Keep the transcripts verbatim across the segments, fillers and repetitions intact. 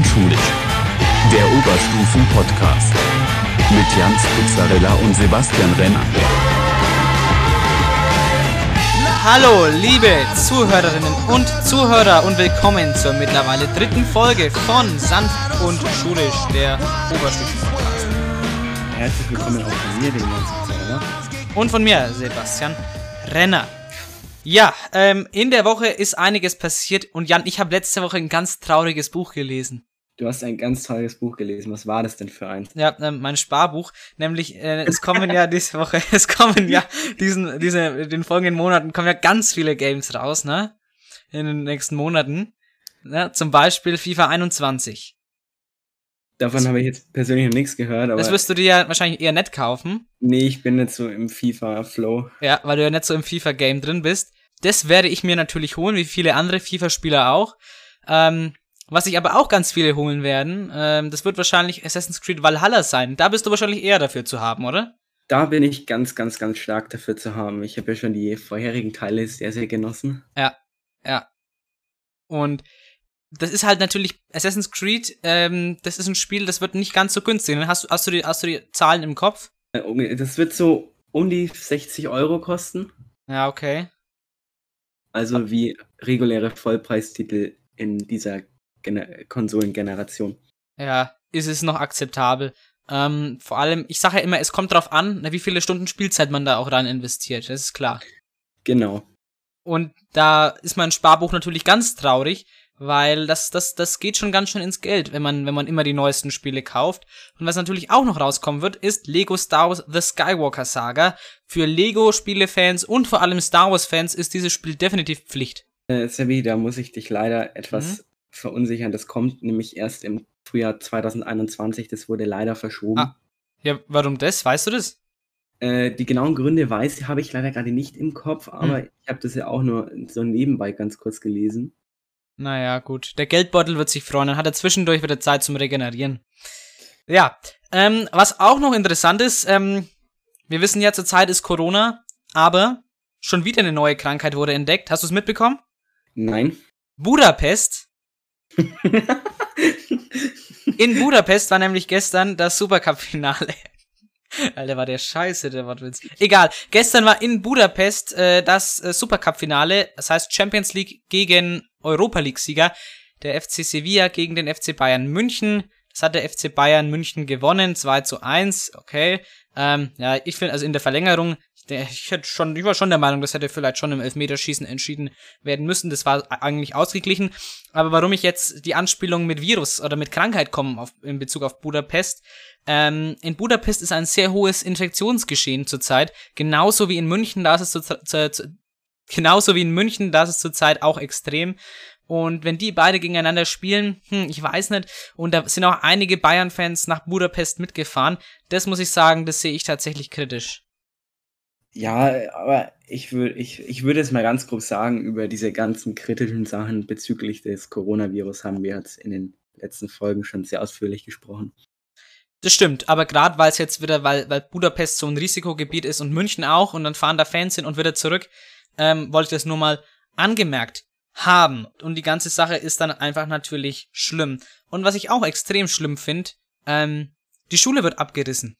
und Schulisch. Der Oberstufen-Podcast. Mit Jans Pizzarella und Sebastian Renner. Hallo liebe Zuhörerinnen und Zuhörer und willkommen zur mittlerweile dritten Folge von Sanft und Schulisch, der Oberstufen-Podcast. Herzlich willkommen auch von mir, den Jens Pizzarella. Und von mir, Sebastian Renner. Ja, ähm, in der Woche ist einiges passiert und Jan, ich habe letzte Woche ein ganz trauriges Buch gelesen. Du hast ein ganz trauriges Buch gelesen. Was war das denn für eins? Ja, ähm, mein Sparbuch. Nämlich, äh, es kommen ja diese Woche, es kommen ja diesen, diese, den folgenden Monaten kommen ja ganz viele Games raus, ne? In den nächsten Monaten. Ne? Zum Beispiel FIFA einundzwanzig. Davon habe ich jetzt persönlich noch nichts gehört. Aber das wirst du dir ja wahrscheinlich eher nicht kaufen. Nee, ich bin nicht so im FIFA-Flow. Ja, weil du ja nicht so im FIFA-Game drin bist. Das werde ich mir natürlich holen, wie viele andere FIFA-Spieler auch. Ähm, was ich aber auch ganz viele holen werden, ähm, das wird wahrscheinlich Assassin's Creed Valhalla sein. Da bist du wahrscheinlich eher dafür zu haben, oder? Da bin ich ganz, ganz, ganz stark dafür zu haben. Ich habe ja schon die vorherigen Teile sehr, sehr genossen. Ja, ja. Und das ist halt natürlich, Assassin's Creed, ähm, das ist ein Spiel, das wird nicht ganz so günstig. Hast, hast, du die, hast du die Zahlen im Kopf? Das wird so um die sechzig Euro kosten. Ja, okay. Also wie reguläre Vollpreistitel in dieser Gen- Konsolengeneration. Ja, ist es noch akzeptabel. Ähm, vor allem, ich sage ja immer, es kommt drauf an, wie viele Stunden Spielzeit man da auch rein investiert, das ist klar. Genau. Und da ist mein Sparbuch natürlich ganz traurig, weil das, das, das geht schon ganz schön ins Geld, wenn man, wenn man immer die neuesten Spiele kauft. Und was natürlich auch noch rauskommen wird, ist Lego Star Wars The Skywalker Saga. Für Lego-Spiele-Fans und vor allem Star Wars-Fans ist dieses Spiel definitiv Pflicht. Äh, Sebi, da muss ich dich leider etwas mhm. verunsichern. Das kommt nämlich erst im Frühjahr zwanzig einundzwanzig. Das wurde leider verschoben. Ah. Ja, warum das? Weißt du das? Äh, die genauen Gründe weiß habe ich leider gerade nicht im Kopf, aber mhm. ich habe das ja auch nur so nebenbei ganz kurz gelesen. Naja, gut. Der Geldbeutel wird sich freuen. Dann hat er zwischendurch wieder Zeit zum Regenerieren. Ja, ähm, was auch noch interessant ist, ähm, wir wissen ja, zurzeit ist Corona, aber schon wieder eine neue Krankheit wurde entdeckt. Hast du es mitbekommen? Nein. Budapest. In Budapest war nämlich gestern das Supercup-Finale. Alter, war der scheiße, der Wortwitz. Egal, gestern war in Budapest äh, das äh, Supercup-Finale, das heißt Champions League gegen Europa-League-Sieger, der F C Sevilla gegen den F C Bayern München. Das hat der F C Bayern München gewonnen, zwei zu eins, okay. Ähm, ja, ich finde, also in der Verlängerung, der, ich, hätte schon, ich war schon der Meinung, das hätte vielleicht schon im Elfmeterschießen entschieden werden müssen. Das war eigentlich ausgeglichen. Aber warum ich jetzt die Anspielung mit Virus oder mit Krankheit komme auf, in Bezug auf Budapest, Ähm, in Budapest ist ein sehr hohes Infektionsgeschehen zurzeit, genauso wie in München, da ist es zu, zu, zu, genauso wie in München, da ist es zurzeit auch extrem. Und wenn die beide gegeneinander spielen, hm, ich weiß nicht, und da sind auch einige Bayern-Fans nach Budapest mitgefahren, das muss ich sagen, das sehe ich tatsächlich kritisch. Ja, aber ich würde ich, ich würde jetzt mal ganz grob sagen, über diese ganzen kritischen Sachen bezüglich des Coronavirus haben wir jetzt in den letzten Folgen schon sehr ausführlich gesprochen. Das stimmt, aber gerade weil es jetzt wieder, weil, weil Budapest so ein Risikogebiet ist und München auch und dann fahren da Fans hin und wieder zurück, ähm, wollte ich das nur mal angemerkt haben. Und die ganze Sache ist dann einfach natürlich schlimm. Und was ich auch extrem schlimm finde, ähm, die Schule wird abgerissen.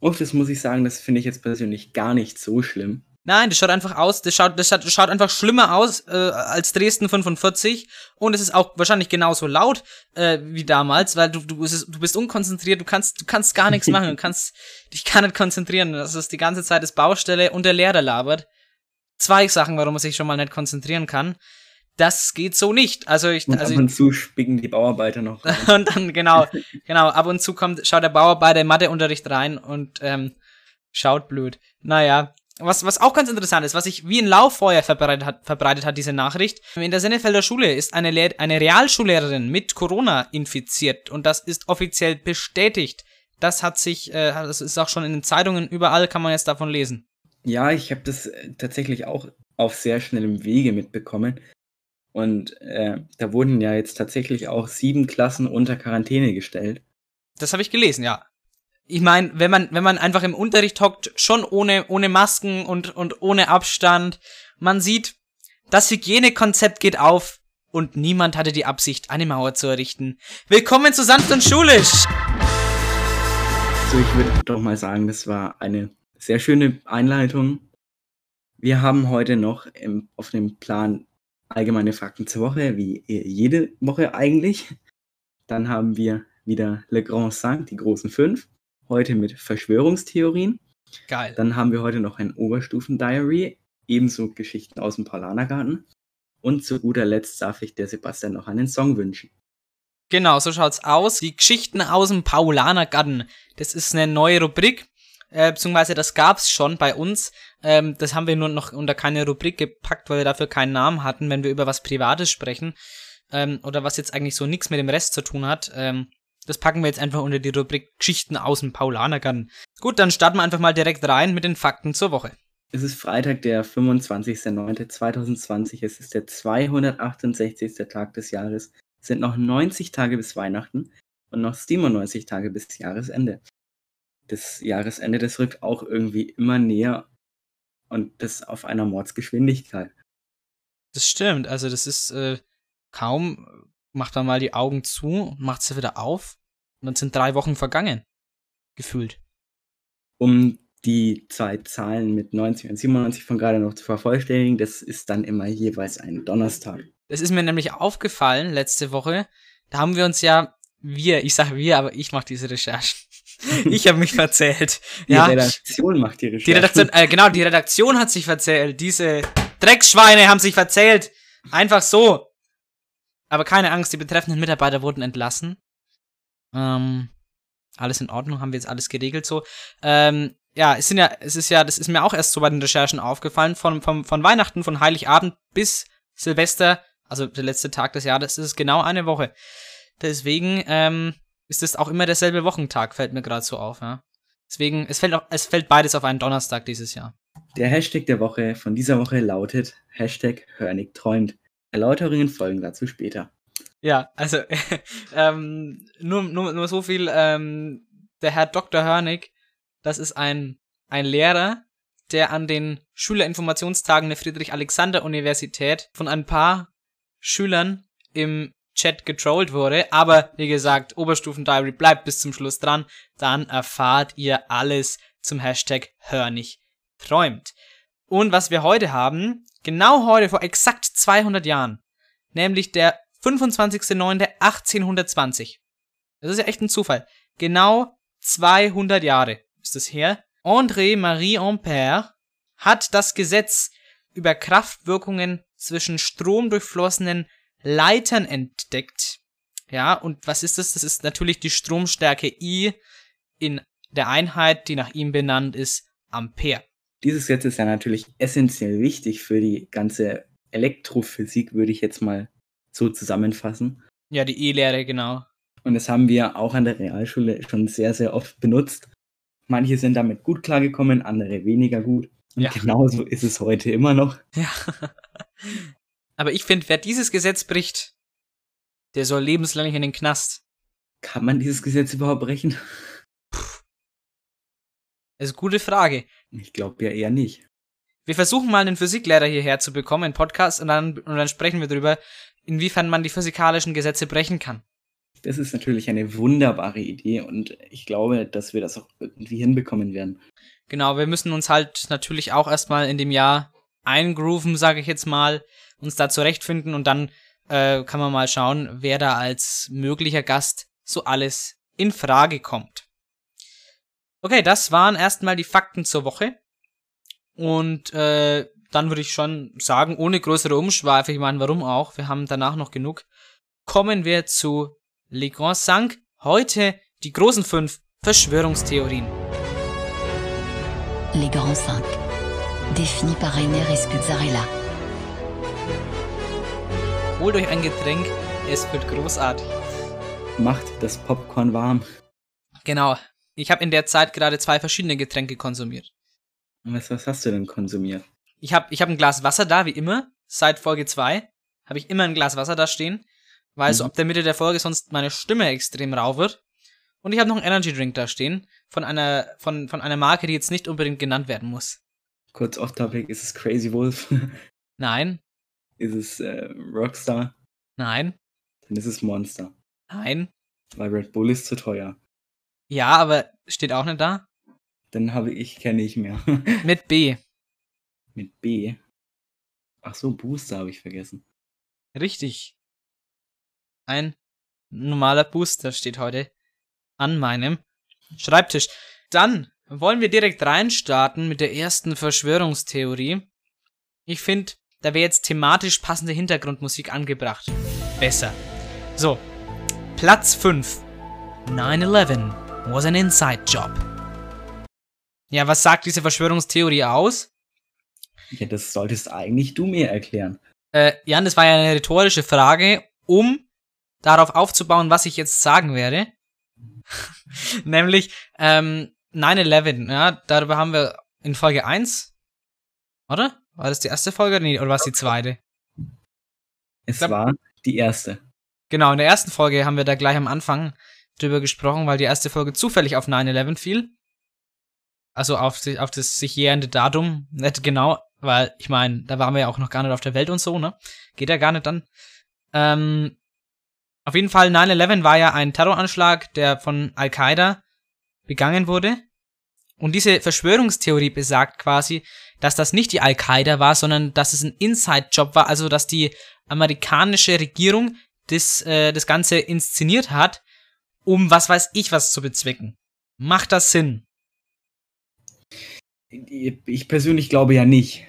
Uff, das muss ich sagen, das finde ich jetzt persönlich gar nicht so schlimm. Nein, das schaut einfach aus, das schaut, das schaut, das schaut einfach schlimmer aus äh, als Dresden fünfundvierzig und es ist auch wahrscheinlich genauso laut äh, wie damals, weil du du, es ist, du bist unkonzentriert, du kannst du kannst gar nichts machen, du kannst dich gar nicht konzentrieren, das ist die ganze Zeit das Baustelle und der Lehrer labert. Zwei Sachen, warum man sich schon mal nicht konzentrieren kann. Das geht so nicht. Also ich, und also ab und zu spicken die Bauarbeiter noch rein. Und dann genau, genau, ab und zu kommt schaut der Bauarbeiter im Matheunterricht rein und ähm, schaut blöd. Naja. Was, was auch ganz interessant ist, was sich wie ein Lauffeuer verbreitet hat, verbreitet hat, diese Nachricht. In der Sennefelder Schule ist eine, Lehr- eine Realschullehrerin mit Corona infiziert und das ist offiziell bestätigt. Das hat sich, äh, das ist auch schon in den Zeitungen, überall kann man jetzt davon lesen. Ja, ich habe das tatsächlich auch auf sehr schnellem Wege mitbekommen. Und äh, da wurden ja jetzt tatsächlich auch sieben Klassen unter Quarantäne gestellt. Das habe ich gelesen, ja. Ich meine, wenn man wenn man einfach im Unterricht hockt, schon ohne ohne Masken und und ohne Abstand, man sieht, das Hygienekonzept geht auf. und niemand hatte die Absicht, eine Mauer zu errichten. Willkommen zu Sanft und Schulisch! So, ich würde doch mal sagen, das war eine sehr schöne Einleitung. Wir haben heute noch im, auf dem Plan allgemeine Fakten zur Woche, wie jede Woche eigentlich. Dann haben wir wieder Le Grand Cinq, die großen fünf, heute mit Verschwörungstheorien. Geil. Dann haben wir heute noch ein Oberstufen-Diary, ebenso Geschichten aus dem Paulaner Garten. Und zu guter Letzt darf ich der Sebastian noch einen Song wünschen. Genau, so schaut's aus. Die Geschichten aus dem Paulaner Garten. Das ist eine neue Rubrik, äh, beziehungsweise das gab's schon bei uns. Ähm, das haben wir nur noch unter keine Rubrik gepackt, weil wir dafür keinen Namen hatten, wenn wir über was Privates sprechen. Ähm, oder was jetzt eigentlich so nichts mit dem Rest zu tun hat. Ähm, das packen wir jetzt einfach unter die Rubrik Geschichten aus dem Paulaner Garten. Gut, dann starten wir einfach mal direkt rein mit den Fakten zur Woche. Es ist Freitag, der fünfundzwanzigster neunter zweitausendzwanzig. Es ist der zweihundertachtundsechzigste Tag des Jahres. Es sind noch neunzig Tage bis Weihnachten und noch siebenundneunzig Tage bis Jahresende. Das Jahresende, das rückt auch irgendwie immer näher und das auf einer Mordsgeschwindigkeit. Das stimmt, also das ist äh, kaum, macht man mal die Augen zu, macht sie wieder auf und dann sind drei Wochen vergangen, gefühlt. Um die zwei Zahlen mit neunzig und siebenundneunzig von gerade noch zu vervollständigen, das ist dann immer jeweils ein Donnerstag. Das ist mir nämlich aufgefallen letzte Woche, da haben wir uns ja, wir, ich sage wir, aber ich mache diese Recherche. Ich habe mich verzählt. Die ja. Redaktion macht die Recherche. Die Redaktion, äh, genau, die Redaktion hat sich verzählt. Diese Drecksschweine haben sich verzählt. Einfach so. Aber keine Angst, die betreffenden Mitarbeiter wurden entlassen. Ähm, alles in Ordnung, haben wir jetzt alles geregelt so. Ähm, Ja, es sind ja, es ist ja, das ist mir auch erst so bei den Recherchen aufgefallen, von, von, von Weihnachten, von Heiligabend bis Silvester, also der letzte Tag des Jahres, ist es genau eine Woche. Deswegen ähm, ist es auch immer derselbe Wochentag, fällt mir gerade so auf. Ja? Deswegen, es fällt, auch, es fällt beides auf einen Donnerstag dieses Jahr. Der Hashtag der Woche von dieser Woche lautet Hashtag Hörnig träumt. Erläuterungen folgen dazu später. Ja, also ähm, nur, nur, nur so viel, ähm, der Herr Doktor Hörnig. Das ist ein, ein Lehrer, der an den Schülerinformationstagen der Friedrich-Alexander-Universität von ein paar Schülern im Chat getrollt wurde. Aber wie gesagt, Oberstufen-Diary, bleibt bis zum Schluss dran. Dann erfahrt ihr alles zum Hashtag Hörnig träumt. Und was wir heute haben, genau heute vor exakt zweihundert Jahren, nämlich der fünfundzwanzigster neunter achtzehnhundertzwanzig. Das ist ja echt ein Zufall. Genau zweihundert Jahre ist das her. André-Marie-Ampère hat das Gesetz über Kraftwirkungen zwischen stromdurchflossenen Leitern entdeckt. Ja, und was ist das? Das ist natürlich die Stromstärke I in der Einheit, die nach ihm benannt ist, Ampere. Dieses Gesetz ist ja natürlich essentiell wichtig für die ganze Elektrophysik, würde ich jetzt mal so zusammenfassen. Ja, die E-Lehre, genau. Und das haben wir auch an der Realschule schon sehr, sehr oft benutzt. Manche sind damit gut klargekommen, andere weniger gut. Und ja, genauso ist es heute immer noch. Ja. Aber ich finde, wer dieses Gesetz bricht, der soll lebenslänglich in den Knast. Kann man dieses Gesetz überhaupt brechen? Puh. Das ist eine gute Frage. Ich glaube ja eher nicht. Wir versuchen mal einen Physiklehrer hierher zu bekommen, einen Podcast, und dann, und dann sprechen wir darüber, inwiefern man die physikalischen Gesetze brechen kann. Das ist natürlich eine wunderbare Idee und ich glaube, dass wir das auch irgendwie hinbekommen werden. Genau, wir müssen uns halt natürlich auch erstmal in dem Jahr eingrooven, sage ich jetzt mal, uns da zurechtfinden und dann äh, kann man mal schauen, wer da als möglicher Gast so alles in Frage kommt. Okay, das waren erstmal die Fakten zur Woche und äh, dann würde ich schon sagen, ohne größere Umschweife, ich meine, warum auch, wir haben danach noch genug, kommen wir zu Le Grand Cinq, heute die großen fünf Verschwörungstheorien. Le Grand Cinq, défini par Rainer Espuzzarella. Holt euch ein Getränk, es wird großartig. Macht das Popcorn warm. Genau, ich habe in der Zeit gerade zwei verschiedene Getränke konsumiert. Was, was hast du denn konsumiert? Ich habe ich hab ein Glas Wasser da, wie immer, seit Folge zwei habe ich immer ein Glas Wasser da stehen. Weil so ab der Mitte der Folge sonst meine Stimme extrem rau wird. Und ich habe noch einen Energy Drink da stehen. Von einer, von, von einer Marke, die jetzt nicht unbedingt genannt werden muss. Kurz off-topic, ist es Crazy Wolf? Nein. Ist es äh, Rockstar? Nein. Dann ist es Monster. Nein. Weil Red Bull ist zu teuer. Ja, aber steht auch nicht da. Dann habe ich, kenne ich mehr. Mit B. Mit B? Ach so, Booster habe ich vergessen. Richtig. Ein normaler Booster steht heute an meinem Schreibtisch. Dann wollen wir direkt reinstarten mit der ersten Verschwörungstheorie. Ich finde, da wäre jetzt thematisch passende Hintergrundmusik angebracht. Besser. So, Platz fünf. nine eleven was an inside job. Ja, was sagt diese Verschwörungstheorie aus? Ja, das solltest eigentlich du mir erklären. Äh, Jan, das war ja eine rhetorische Frage, um darauf aufzubauen, was ich jetzt sagen werde. Nämlich ähm, nine eleven, ja, darüber haben wir in Folge eins, oder? War das die erste Folge oder, oder war es die zweite? Es glaub, war die erste. Genau, in der ersten Folge haben wir da gleich am Anfang drüber gesprochen, weil die erste Folge zufällig auf nine eleven fiel. Also auf, die, auf das sich jährende Datum, nicht genau, weil ich meine, da waren wir ja auch noch gar nicht auf der Welt und so, ne? Geht ja gar nicht dann. Ähm, auf jeden Fall, nine eleven war ja ein Terroranschlag, der von Al-Qaida begangen wurde. Und diese Verschwörungstheorie besagt quasi, dass das nicht die Al-Qaida war, sondern dass es ein Inside-Job war, also dass die amerikanische Regierung das, äh, das Ganze inszeniert hat, um was weiß ich was zu bezwecken. Macht das Sinn? Ich persönlich glaube ja nicht.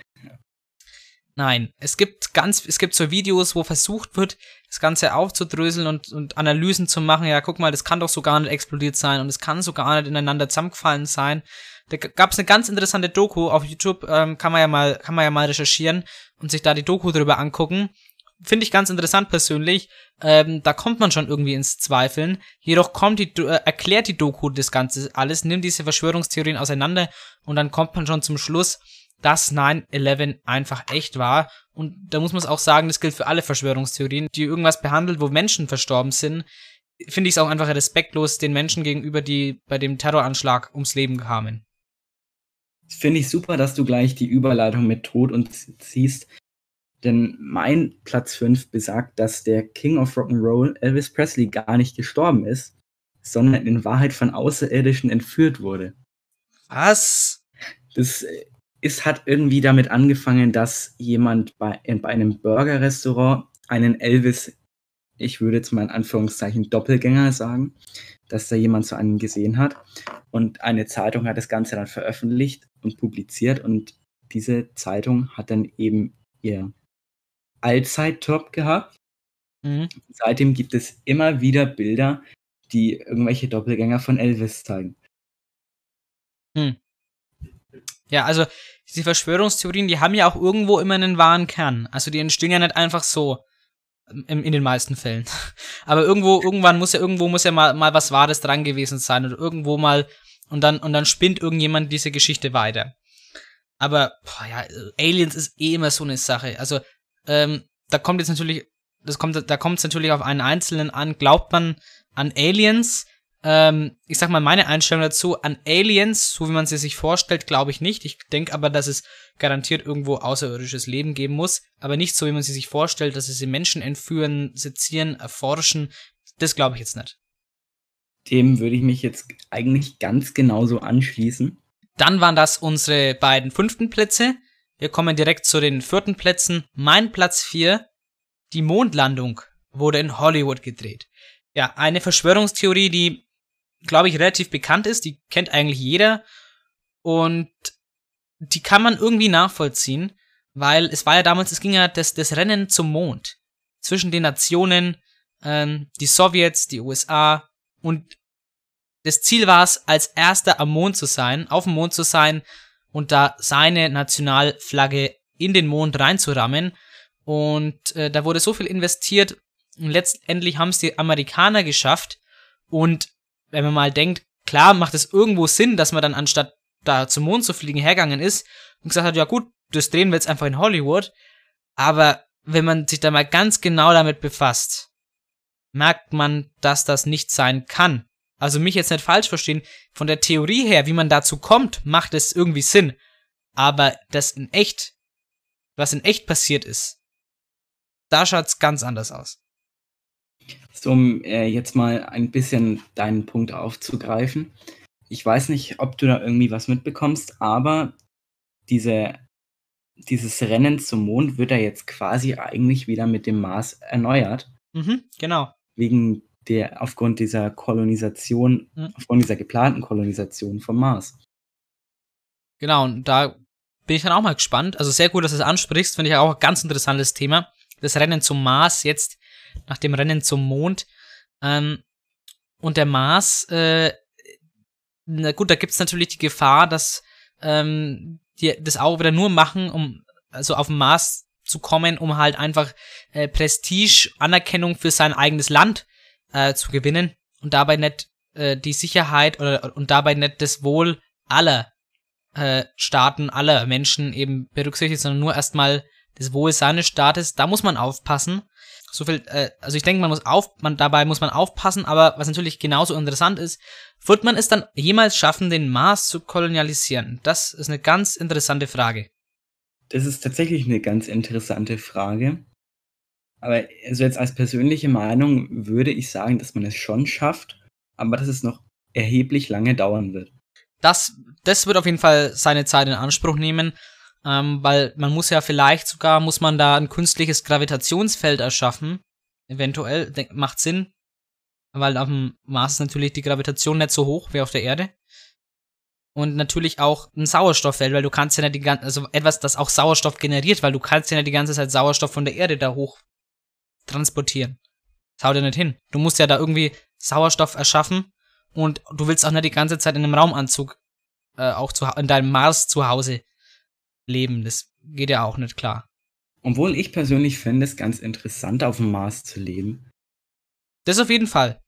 Nein, es gibt ganz, es gibt so Videos, wo versucht wird, das Ganze aufzudröseln und, und Analysen zu machen. Ja, guck mal, das kann doch so gar nicht explodiert sein und es kann so gar nicht ineinander zusammengefallen sein. Da gab es eine ganz interessante Doku auf YouTube, ähm, kann man ja mal, kann man ja mal recherchieren und sich da die Doku drüber angucken. Finde ich ganz interessant persönlich. Ähm, da kommt man schon irgendwie ins Zweifeln. Jedoch kommt die, äh, erklärt die Doku das Ganze alles, nimmt diese Verschwörungstheorien auseinander und dann kommt man schon zum Schluss, dass nine eleven einfach echt war. Und da muss man es auch sagen, das gilt für alle Verschwörungstheorien, die irgendwas behandelt, wo Menschen verstorben sind. Finde ich es auch einfach respektlos den Menschen gegenüber, die bei dem Terroranschlag ums Leben kamen. Finde ich super, dass du gleich die Überleitung mit Tod und ziehst. Denn mein Platz fünf besagt, dass der King of Rock'n'Roll Elvis Presley gar nicht gestorben ist, sondern in Wahrheit von Außerirdischen entführt wurde. Was? Das ist, hat irgendwie damit angefangen, dass jemand bei, bei einem Burger-Restaurant einen Elvis, ich würde jetzt mal in Anführungszeichen Doppelgänger sagen, dass da jemand so einen gesehen hat. Und eine Zeitung hat das Ganze dann veröffentlicht und publiziert. Und diese Zeitung hat dann eben ihr Allzeit-Top gehabt. Mhm. Seitdem gibt es immer wieder Bilder, die irgendwelche Doppelgänger von Elvis zeigen. Hm. Ja, also diese Verschwörungstheorien, die haben ja auch irgendwo immer einen wahren Kern. Also die entstehen ja nicht einfach so, in, in den meisten Fällen. Aber irgendwo, irgendwann muss ja, irgendwo muss ja mal, mal was Wahres dran gewesen sein oder irgendwo mal, und dann, und dann spinnt irgendjemand diese Geschichte weiter. Aber, boah, ja, Aliens ist eh immer so eine Sache. Also, Ähm, da kommt jetzt natürlich, das kommt, da kommt es natürlich auf einen Einzelnen an. Glaubt man an Aliens? Ähm, ich sag mal meine Einstellung dazu, an Aliens, so wie man sie sich vorstellt, glaube ich nicht. Ich denke aber, dass es garantiert irgendwo außerirdisches Leben geben muss, aber nicht so, wie man sie sich vorstellt, dass sie, sie Menschen entführen, sezieren, erforschen. Das glaube ich jetzt nicht. Dem würde ich mich jetzt eigentlich ganz genauso anschließen. Dann waren das unsere beiden fünften Plätze. Wir kommen direkt zu den vierten Plätzen. Mein Platz vier, die Mondlandung wurde in Hollywood gedreht. Ja, eine Verschwörungstheorie, die, glaube ich, relativ bekannt ist. Die kennt eigentlich jeder. Und die kann man irgendwie nachvollziehen, weil es war ja damals, es ging ja das, das Rennen zum Mond. Zwischen den Nationen, ähm, die Sowjets, die U S A. Und das Ziel war es, als erster am Mond zu sein, auf dem Mond zu sein, und da seine Nationalflagge in den Mond reinzurammen. Und äh, da wurde so viel investiert. Und letztendlich haben es die Amerikaner geschafft. Und wenn man mal denkt, klar macht es irgendwo Sinn, dass man dann anstatt da zum Mond zu fliegen hergegangen ist und gesagt hat, ja gut, das drehen wir jetzt einfach in Hollywood. Aber wenn man sich da mal ganz genau damit befasst, merkt man, dass das nicht sein kann. Also mich jetzt nicht falsch verstehen, von der Theorie her, wie man dazu kommt, macht es irgendwie Sinn. Aber das in echt, was in echt passiert ist, da schaut's ganz anders aus. So, um äh, jetzt mal ein bisschen deinen Punkt aufzugreifen. Ich weiß nicht, ob du da irgendwie was mitbekommst, aber diese, dieses Rennen zum Mond wird ja jetzt quasi eigentlich wieder mit dem Mars erneuert. Mhm, genau. Wegen der, aufgrund dieser Kolonisation, mhm. aufgrund dieser geplanten Kolonisation vom Mars. Genau, und da bin ich dann auch mal gespannt. Also sehr gut, dass du es ansprichst, finde ich auch ein ganz interessantes Thema. Das Rennen zum Mars jetzt nach dem Rennen zum Mond. Ähm, und der Mars, äh, na gut, da gibt es natürlich die Gefahr, dass ähm, die das auch wieder nur machen, um also auf den Mars zu kommen, um halt einfach äh, Prestige, Anerkennung für sein eigenes Land äh, zu gewinnen und dabei nicht äh, die Sicherheit oder und dabei nicht das Wohl aller äh, Staaten, aller Menschen eben berücksichtigt, sondern nur erstmal das Wohl seines Staates. Da muss man aufpassen. So viel, äh, also ich denke, man muss auf, man, dabei muss man aufpassen, aber was natürlich genauso interessant ist, wird man es dann jemals schaffen, den Mars zu kolonialisieren? Das ist eine ganz interessante Frage. Das ist tatsächlich eine ganz interessante Frage. Aber also jetzt als persönliche Meinung würde ich sagen, dass man es schon schafft, aber dass es noch erheblich lange dauern wird. Das, das wird auf jeden Fall seine Zeit in Anspruch nehmen. Ähm, weil man muss ja vielleicht sogar, muss man da ein künstliches Gravitationsfeld erschaffen, eventuell, denk, macht Sinn, weil auf dem Mars natürlich die Gravitation nicht so hoch wie auf der Erde und natürlich auch ein Sauerstofffeld, weil du kannst ja nicht die ganze, also etwas, das auch Sauerstoff generiert, weil du kannst ja nicht die ganze Zeit Sauerstoff von der Erde da hoch transportieren, das haut ja nicht hin, du musst ja da irgendwie Sauerstoff erschaffen und du willst auch nicht die ganze Zeit in einem Raumanzug äh, auch zu, in deinem Mars zu Hause leben, das geht ja auch nicht klar. Obwohl ich persönlich finde es ganz interessant, auf dem Mars zu leben. Das auf jeden Fall.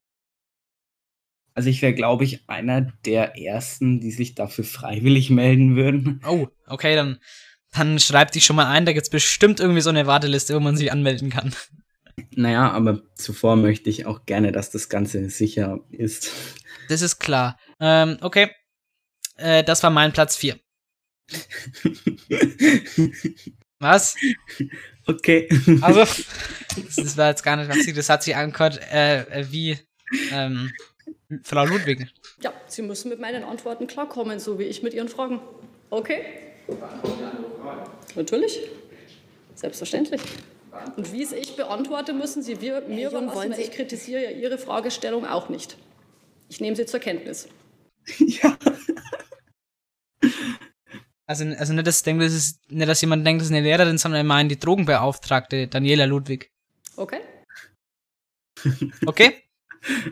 Also ich wäre, glaube ich, einer der Ersten, die sich dafür freiwillig melden würden. Oh, okay, dann, dann schreib dich schon mal ein, da gibt es bestimmt irgendwie so eine Warteliste, wo man sich anmelden kann. Naja, aber zuvor möchte ich auch gerne, dass das Ganze sicher ist. Das ist klar. Ähm, okay, äh, das war mein Platz vier. Was? Okay. Also, das war jetzt gar nicht was, das hat sich angehört äh, wie ähm, Frau Ludwig. Ja, Sie müssen mit meinen Antworten klarkommen, so wie ich mit Ihren Fragen. Okay? Natürlich. Selbstverständlich. Und wie es ich beantworte, müssen Sie wir, mir überlassen. Ich kritisiere ja Ihre Fragestellung auch nicht. Ich nehme sie zur Kenntnis. Ja. Also, also nicht, dass ich denke, das ist, nicht, dass jemand denkt, das ist eine Lehrerin, sondern ich meine die Drogenbeauftragte, Daniela Ludwig. Okay. Okay?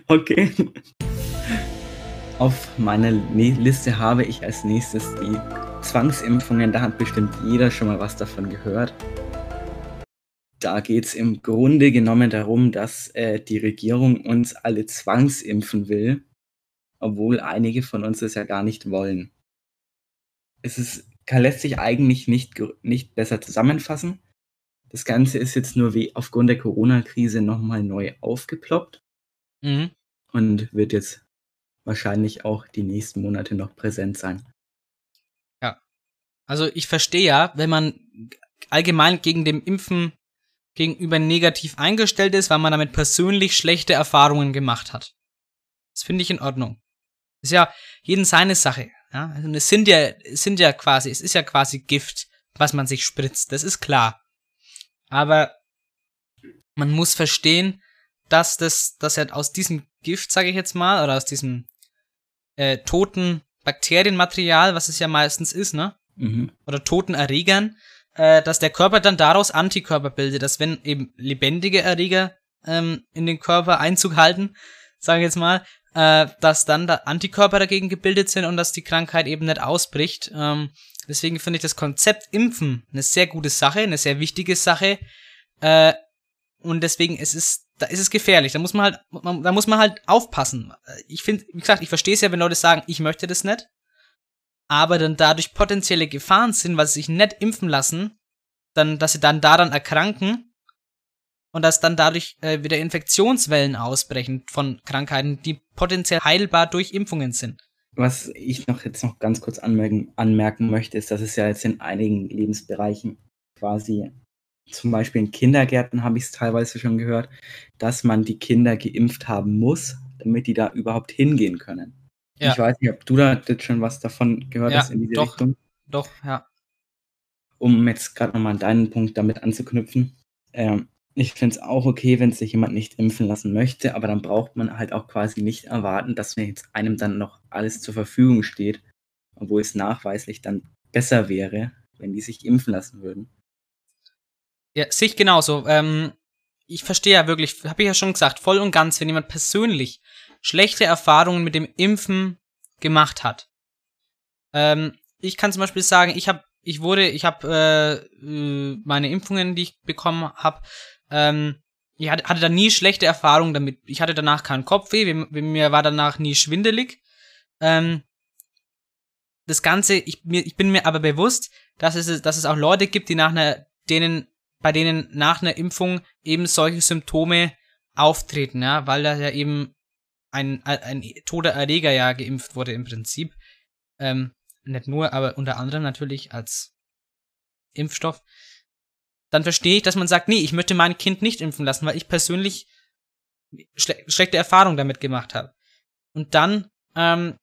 Okay. Auf meiner Liste habe ich als nächstes die Zwangsimpfungen. Da hat bestimmt jeder schon mal was davon gehört. Da geht es im Grunde genommen darum, dass äh, die Regierung uns alle zwangsimpfen will, obwohl einige von uns es ja gar nicht wollen. Es ist, lässt sich eigentlich nicht, nicht besser zusammenfassen. Das Ganze ist jetzt nur wie aufgrund der Corona-Krise nochmal neu aufgeploppt mhm. und wird jetzt wahrscheinlich auch die nächsten Monate noch präsent sein. Ja, also ich verstehe ja, wenn man allgemein gegen dem Impfen gegenüber negativ eingestellt ist, weil man damit persönlich schlechte Erfahrungen gemacht hat. Das finde ich in Ordnung. Ist ja jeden seine Sache. Ja, also es sind ja, es sind ja quasi, es ist ja quasi Gift, was man sich spritzt, das ist klar. Aber man muss verstehen, dass das, dass ja aus diesem Gift, sage ich jetzt mal, oder aus diesem äh, toten Bakterienmaterial, was es ja meistens ist, ne? Mhm. Oder toten Erregern, äh, dass der Körper dann daraus Antikörper bildet, dass wenn eben lebendige Erreger ähm, in den Körper Einzug halten, sage ich jetzt mal, dass dann da Antikörper dagegen gebildet sind und dass die Krankheit eben nicht ausbricht. Ähm, deswegen finde ich das Konzept Impfen eine sehr gute Sache, eine sehr wichtige Sache. Äh, und deswegen es ist, da ist es gefährlich. Da muss man halt, man, da muss man halt aufpassen. Ich finde, wie gesagt, ich verstehe es ja, wenn Leute sagen, ich möchte das nicht, aber dann dadurch potenzielle Gefahren sind, weil sie sich nicht impfen lassen, dann, dass sie dann daran erkranken. Und dass dann dadurch äh, wieder Infektionswellen ausbrechen von Krankheiten, die potenziell heilbar durch Impfungen sind. Was ich noch jetzt noch ganz kurz anmerken, anmerken möchte, ist, dass es ja jetzt in einigen Lebensbereichen quasi zum Beispiel in Kindergärten habe ich es teilweise schon gehört, dass man die Kinder geimpft haben muss, damit die da überhaupt hingehen können. Ja. Ich weiß nicht, ob du da jetzt schon was davon gehört ja, hast in diese doch, Richtung. Doch, ja. Um jetzt gerade nochmal an deinen Punkt damit anzuknüpfen. Ähm, ich finde es auch okay, wenn sich jemand nicht impfen lassen möchte, aber dann braucht man halt auch quasi nicht erwarten, dass mir jetzt einem dann noch alles zur Verfügung steht, obwohl es nachweislich dann besser wäre, wenn die sich impfen lassen würden. Ja, sehe ich genauso. Ähm, ich verstehe ja wirklich, habe ich ja schon gesagt, voll und ganz, wenn jemand persönlich schlechte Erfahrungen mit dem Impfen gemacht hat. Ähm, ich kann zum Beispiel sagen, ich habe, ich wurde, ich habe äh, meine Impfungen, die ich bekommen habe, ähm, ich hatte, hatte da nie schlechte Erfahrungen damit. Ich hatte danach keinen Kopfweh, mir war danach nie schwindelig. Ähm, das Ganze, ich, mir, ich bin mir aber bewusst, dass es, dass es auch Leute gibt, die nach einer, denen bei denen nach einer Impfung eben solche Symptome auftreten, ja, weil da ja eben ein, ein toter Erreger ja geimpft wurde im Prinzip. Ähm, nicht nur, aber unter anderem natürlich als Impfstoff. Dann verstehe ich, dass man sagt, nee, ich möchte mein Kind nicht impfen lassen, weil ich persönlich schle- schlechte Erfahrungen damit gemacht habe. Und dann ähm,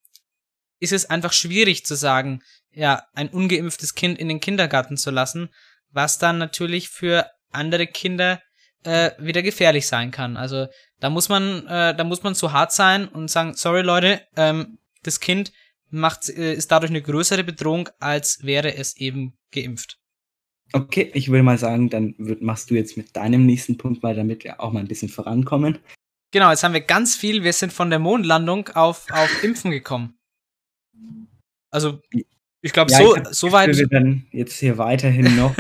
ist es einfach schwierig zu sagen, ja, ein ungeimpftes Kind in den Kindergarten zu lassen, was dann natürlich für andere Kinder äh, wieder gefährlich sein kann. Also da muss man, äh, da muss man so hart sein und sagen, sorry Leute, ähm, das Kind macht, äh, ist dadurch eine größere Bedrohung, als wäre es eben geimpft. Okay, ich will mal sagen, dann wird, machst du jetzt mit deinem nächsten Punkt mal, damit wir auch mal ein bisschen vorankommen. Genau, jetzt haben wir ganz viel, wir sind von der Mondlandung auf, auf Impfen gekommen. Also... Ich glaube, ja, so, ich glaub, so weit... Ich würde dann jetzt hier weiterhin noch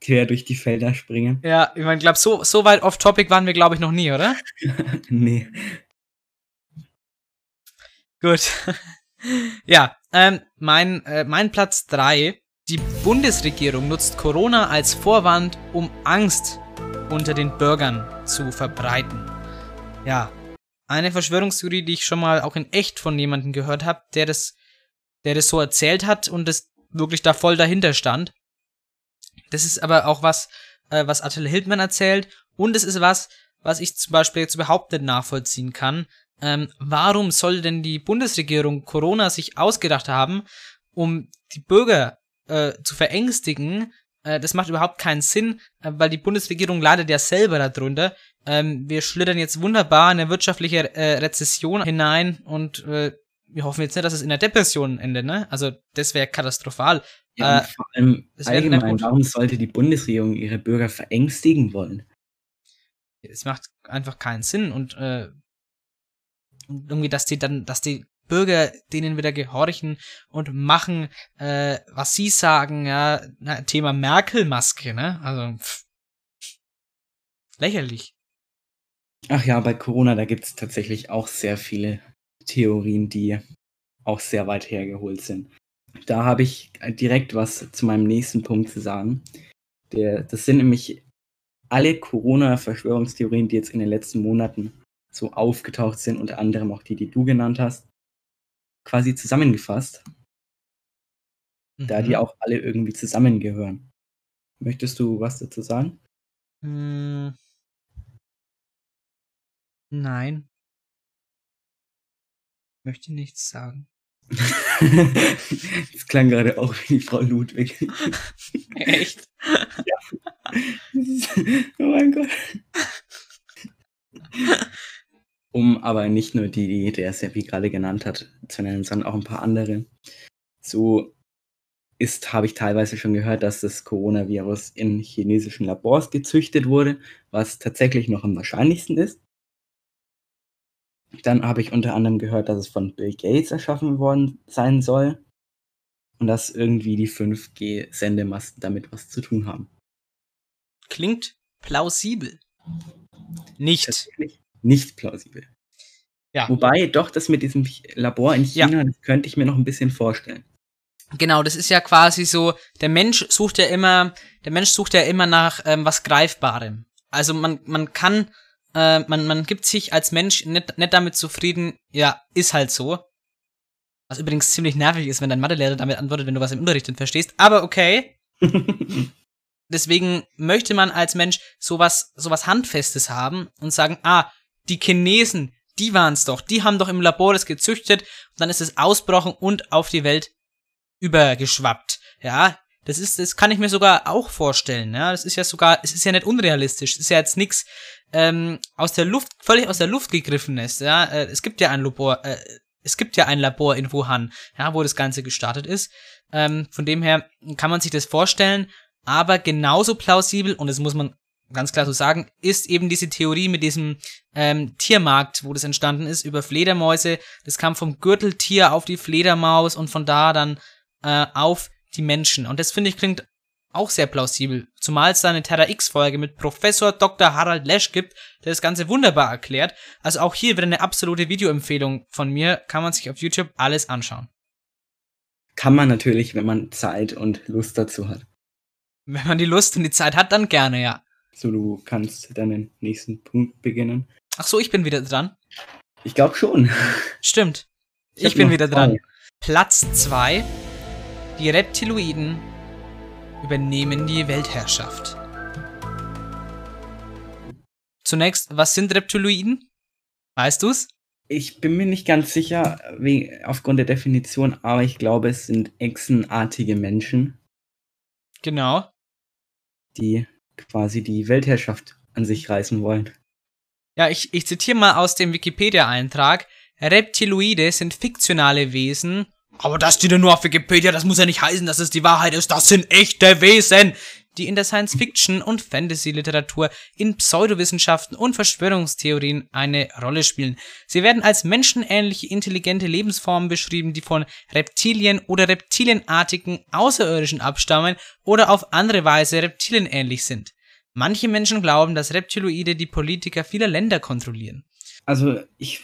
quer durch die Felder springen. Ja, ich meine, ich glaube, so, so weit off-topic waren wir, glaube ich, noch nie, oder? Nee. Gut. Ja, ähm, mein, äh, mein Platz drei. Die Bundesregierung nutzt Corona als Vorwand, um Angst unter den Bürgern zu verbreiten. Ja, eine Verschwörungstheorie, die ich schon mal auch in echt von jemandem gehört habe, der das... der das so erzählt hat und das wirklich da voll dahinter stand. Das ist aber auch was, äh, was Attila Hildmann erzählt, und es ist was, was ich zum Beispiel jetzt überhaupt nicht nachvollziehen kann. Ähm, warum soll denn die Bundesregierung Corona sich ausgedacht haben, um die Bürger äh, zu verängstigen? Äh, das macht überhaupt keinen Sinn, äh, weil die Bundesregierung leidet ja selber darunter. Ähm, wir schlittern jetzt wunderbar in eine wirtschaftliche äh, Rezession hinein und äh, wir hoffen jetzt nicht, dass es in der Depression endet, ne? Also das wäre katastrophal. Ja, und äh, vor allem allgemein, warum sollte die Bundesregierung ihre Bürger verängstigen wollen? Es macht einfach keinen Sinn. Und äh, irgendwie, dass die dann, dass die Bürger denen wieder gehorchen und machen, äh, was sie sagen, ja, na, Thema Merkel-Maske, ne? Also pff, lächerlich. Ach ja, bei Corona, da gibt es tatsächlich auch sehr viele Theorien, die auch sehr weit hergeholt sind. Da habe ich direkt was zu meinem nächsten Punkt zu sagen. Der, das sind nämlich alle Corona-Verschwörungstheorien, die jetzt in den letzten Monaten so aufgetaucht sind, unter anderem auch die, die du genannt hast, quasi zusammengefasst, mhm. da die auch alle irgendwie zusammengehören. Möchtest du was dazu sagen? Nein. Möchte nichts sagen. Das klang gerade auch wie die Frau Ludwig. Echt? Ja. Oh mein Gott. Um aber nicht nur die, die der Seppi gerade genannt hat, zu nennen, sondern auch ein paar andere. So ist, habe ich teilweise schon gehört, dass das Coronavirus in chinesischen Labors gezüchtet wurde, was tatsächlich noch am wahrscheinlichsten ist. Dann habe ich unter anderem gehört, dass es von Bill Gates erschaffen worden sein soll und dass irgendwie die fünf G Sendemasten damit was zu tun haben. Klingt plausibel. Nicht. Tatsächlich nicht plausibel. Ja. Wobei doch das mit diesem Labor in China, ja. das könnte ich mir noch ein bisschen vorstellen. Genau, das ist ja quasi so, der Mensch sucht ja immer, der Mensch sucht ja immer nach ähm, was Greifbarem. Also man, man kann Äh, man, man gibt sich als Mensch nicht, nicht damit zufrieden, ja, ist halt so. Was übrigens ziemlich nervig ist, wenn dein Mathelehrer damit antwortet, wenn du was im Unterricht nicht verstehst. Aber okay. deswegen möchte man als Mensch sowas, sowas Handfestes haben und sagen, ah, die Chinesen, die waren's doch, die haben doch im Labor das gezüchtet, und dann ist es ausbrochen und auf die Welt übergeschwappt. Ja, das ist, das kann ich mir sogar auch vorstellen, ja, das ist ja sogar, es ist ja nicht unrealistisch, es ist ja jetzt nichts, ähm, aus der Luft, völlig aus der Luft gegriffenes, ja, äh, es gibt ja ein Labor, äh, es gibt ja ein Labor in Wuhan, ja, wo das Ganze gestartet ist, ähm, von dem her kann man sich das vorstellen, aber genauso plausibel, und das muss man ganz klar so sagen, ist eben diese Theorie mit diesem ähm, Tiermarkt, wo das entstanden ist, über Fledermäuse, das kam vom Gürteltier auf die Fledermaus und von da dann äh, auf die Menschen. Und das, finde ich, klingt auch sehr plausibel, zumal es da eine Terra-X-Folge mit Professor Doktor Harald Lesch gibt, der das Ganze wunderbar erklärt. Also auch hier wieder eine absolute Videoempfehlung von mir, kann man sich auf YouTube alles anschauen. Kann man natürlich, wenn man Zeit und Lust dazu hat. Wenn man die Lust und die Zeit hat, dann gerne, ja. So, du kannst deinen nächsten Punkt beginnen. Ach so, ich bin wieder dran? Ich glaube schon. Stimmt, ich, ich bin wieder zwei. dran. Platz zwei. Die Reptiloiden übernehmen die Weltherrschaft. Zunächst, was sind Reptiloiden? Weißt du's? Ich bin mir nicht ganz sicher, wegen, aufgrund der Definition, aber ich glaube, es sind echsenartige Menschen. Genau. Die quasi die Weltherrschaft an sich reißen wollen. Ja, ich, ich zitiere mal aus dem Wikipedia-Eintrag. Reptiloide sind fiktionale Wesen. Aber das steht ja nur auf Wikipedia, das muss ja nicht heißen, dass es die Wahrheit ist. Das sind echte Wesen, die in der Science-Fiction- und Fantasy-Literatur, in Pseudowissenschaften und Verschwörungstheorien eine Rolle spielen. Sie werden als menschenähnliche, intelligente Lebensformen beschrieben, die von Reptilien oder reptilienartigen Außerirdischen abstammen oder auf andere Weise reptilienähnlich sind. Manche Menschen glauben, dass Reptiloide die Politiker vieler Länder kontrollieren. Also, ich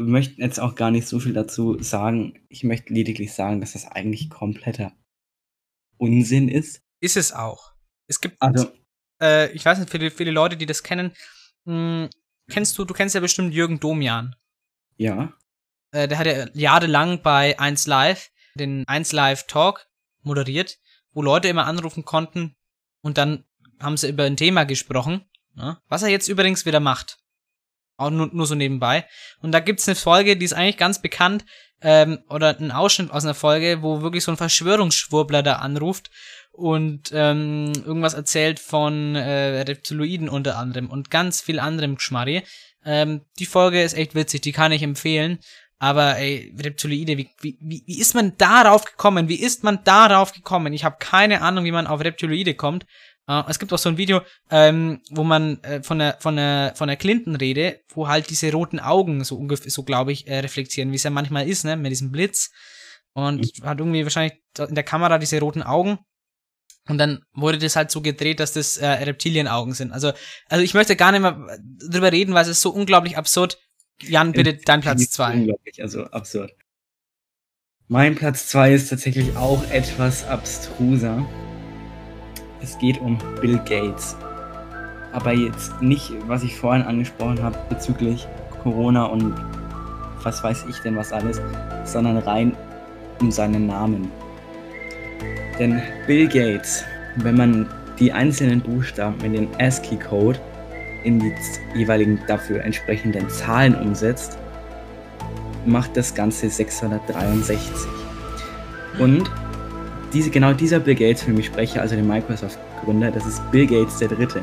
möchte jetzt auch gar nicht so viel dazu sagen. Ich möchte lediglich sagen, dass das eigentlich kompletter Unsinn ist. Ist es auch. Es gibt, also, äh, ich weiß nicht, für die, für die Leute, die das kennen, mh, kennst du, du kennst ja bestimmt Jürgen Domian. Ja. Äh, der hat ja jahrelang bei eins Live den eins Live Talk moderiert, wo Leute immer anrufen konnten und dann haben sie über ein Thema gesprochen, ne? Was er jetzt übrigens wieder macht. Auch nur, nur so nebenbei. Und da gibt's eine Folge, die ist eigentlich ganz bekannt, ähm, oder ein Ausschnitt aus einer Folge, wo wirklich so ein Verschwörungsschwurbler da anruft und ähm, irgendwas erzählt von äh, Reptiloiden unter anderem und ganz viel anderem Geschmarri. Ähm, die Folge ist echt witzig, die kann ich empfehlen. Aber ey, Reptiloide, wie, wie, wie ist man darauf gekommen? Wie ist man darauf gekommen? Ich habe keine Ahnung, wie man auf Reptiloide kommt. Uh, es gibt auch so ein Video, ähm, wo man äh, von der von der von der Clinton-Rede, wo halt diese roten Augen so ungefähr, so glaube ich, äh, reflektieren, wie es ja manchmal ist, ne, mit diesem Blitz, und mhm. hat irgendwie wahrscheinlich in der Kamera diese roten Augen und dann wurde das halt so gedreht, dass das äh, Reptilienaugen sind. Also also ich möchte gar nicht mehr drüber reden, weil es ist so unglaublich absurd. Jan, bitte dein Platz zwei. Unglaublich, also absurd. Mein Platz zwei ist tatsächlich auch etwas abstruser. Es geht um Bill Gates. Aber jetzt nicht, was ich vorhin angesprochen habe bezüglich Corona und was weiß ich denn was alles, sondern rein um seinen Namen. Denn Bill Gates, wenn man die einzelnen Buchstaben mit dem ASCII-Code in die jeweiligen dafür entsprechenden Zahlen umsetzt, macht das Ganze sechshundertdreiundsechzig. Und Diese, genau dieser Bill Gates, für mich spreche, also der Microsoft-Gründer, das ist Bill Gates der Dritte.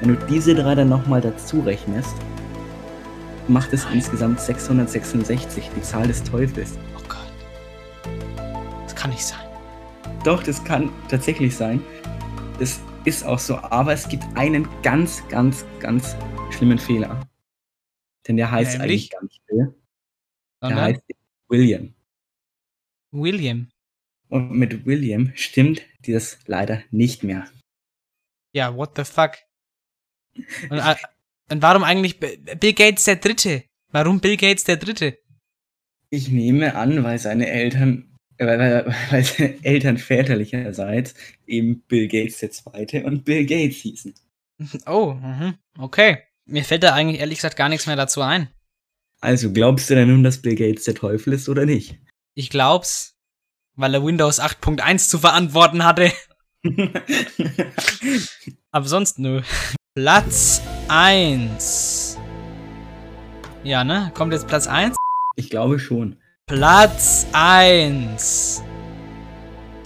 Wenn du diese drei dann nochmal dazu rechnest, macht es insgesamt sechshundertsechsundsechzig, die Zahl des Teufels. Oh Gott. Das kann nicht sein. Doch, das kann tatsächlich sein. Das ist auch so, aber es gibt einen ganz, ganz, ganz schlimmen Fehler. Denn der heißt Nämlich? eigentlich gar nicht Bill. Der heißt William. William. Und mit William stimmt das leider nicht mehr. Ja, what the fuck? Und, und warum eigentlich Bill Gates der Dritte? Warum Bill Gates der Dritte? Ich nehme an, weil seine Eltern, äh, weil, weil seine Eltern väterlicherseits eben Bill Gates der Zweite und Bill Gates hießen. Oh, mh, okay. Mir fällt da eigentlich ehrlich gesagt gar nichts mehr dazu ein. Also glaubst du denn nun, dass Bill Gates der Teufel ist oder nicht? Ich glaub's. Weil er Windows acht Punkt eins zu verantworten hatte. Aber sonst nö. Platz eins. Ja, ne? Kommt jetzt Platz eins? Ich glaube schon. Platz eins.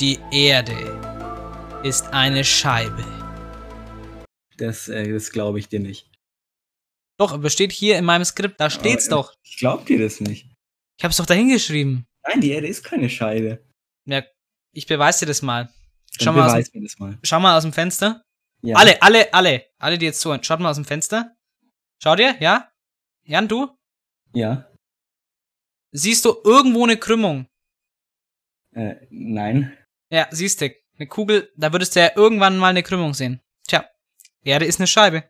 Die Erde ist eine Scheibe. Das, äh, das glaube ich dir nicht. Doch, aber steht hier in meinem Skript. Da steht's aber, doch. Ich glaube dir das nicht. Ich hab's doch da hingeschrieben. Nein, die Erde ist keine Scheibe. Ja, ich beweise dir das mal. Schau mal, aus dem, mir das mal. schau mal aus dem Fenster. Ja. Alle, alle, alle. Alle, die jetzt zuhören. Schaut mal aus dem Fenster. Schau dir, ja? Jan, du? Ja. Siehst du irgendwo eine Krümmung? Äh, nein. Ja, siehst du. Eine Kugel, da würdest du ja irgendwann mal eine Krümmung sehen. Tja, Erde ist eine Scheibe.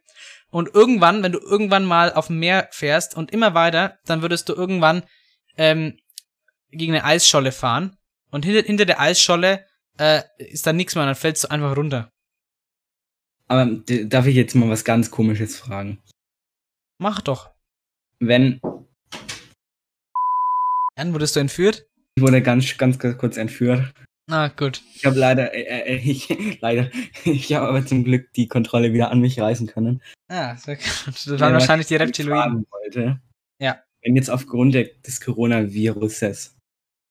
Und irgendwann, wenn du irgendwann mal auf dem Meer fährst und immer weiter, dann würdest du irgendwann ähm, gegen eine Eisscholle fahren. Und hinter, hinter der Eisscholle äh, ist dann nichts mehr, dann fällst du einfach runter. Aber darf ich jetzt mal was ganz Komisches fragen? Mach doch. Wenn... Dann wurdest du entführt? Ich wurde ganz, ganz, ganz kurz entführt. Ah, gut. Ich habe leider, äh, äh, ich, leider, ich habe aber zum Glück die Kontrolle wieder an mich reißen können. Ah, sehr gut. Das waren ja, wahrscheinlich die Reptiloiden. Ja. Wenn jetzt aufgrund des Coronaviruses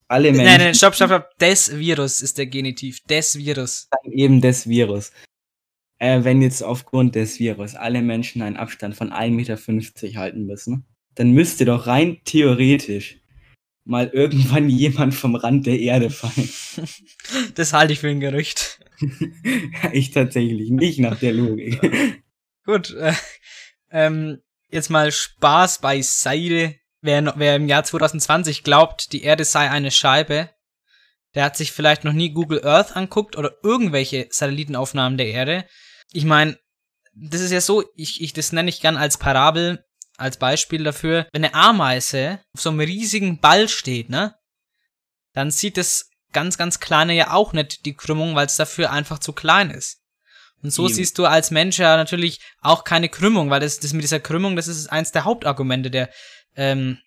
alle Menschen... Nein, nein, stopp, stopp, stopp. Des Virus ist der Genitiv. Des Virus. Eben des Virus. Äh, wenn jetzt aufgrund des Virus alle Menschen einen Abstand von ein Meter fünfzig halten müssen, dann müsste doch rein theoretisch mal irgendwann jemand vom Rand der Erde fallen. Das halte ich für ein Gerücht. Ich tatsächlich nicht nach der Logik. Gut, äh, ähm, jetzt mal Spaß beiseite. Wer, wer im Jahr zwanzig zwanzig glaubt, die Erde sei eine Scheibe, der hat sich vielleicht noch nie Google Earth anguckt oder irgendwelche Satellitenaufnahmen der Erde. Ich meine, das ist ja so, ich, ich das nenne ich gern als Parabel, als Beispiel dafür. Wenn eine Ameise auf so einem riesigen Ball steht, ne, dann sieht das ganz, ganz Kleine ja auch nicht die Krümmung, weil es dafür einfach zu klein ist. Und so Eben. siehst du als Mensch ja natürlich auch keine Krümmung, weil das, das mit dieser Krümmung, das ist eins der Hauptargumente der ähm,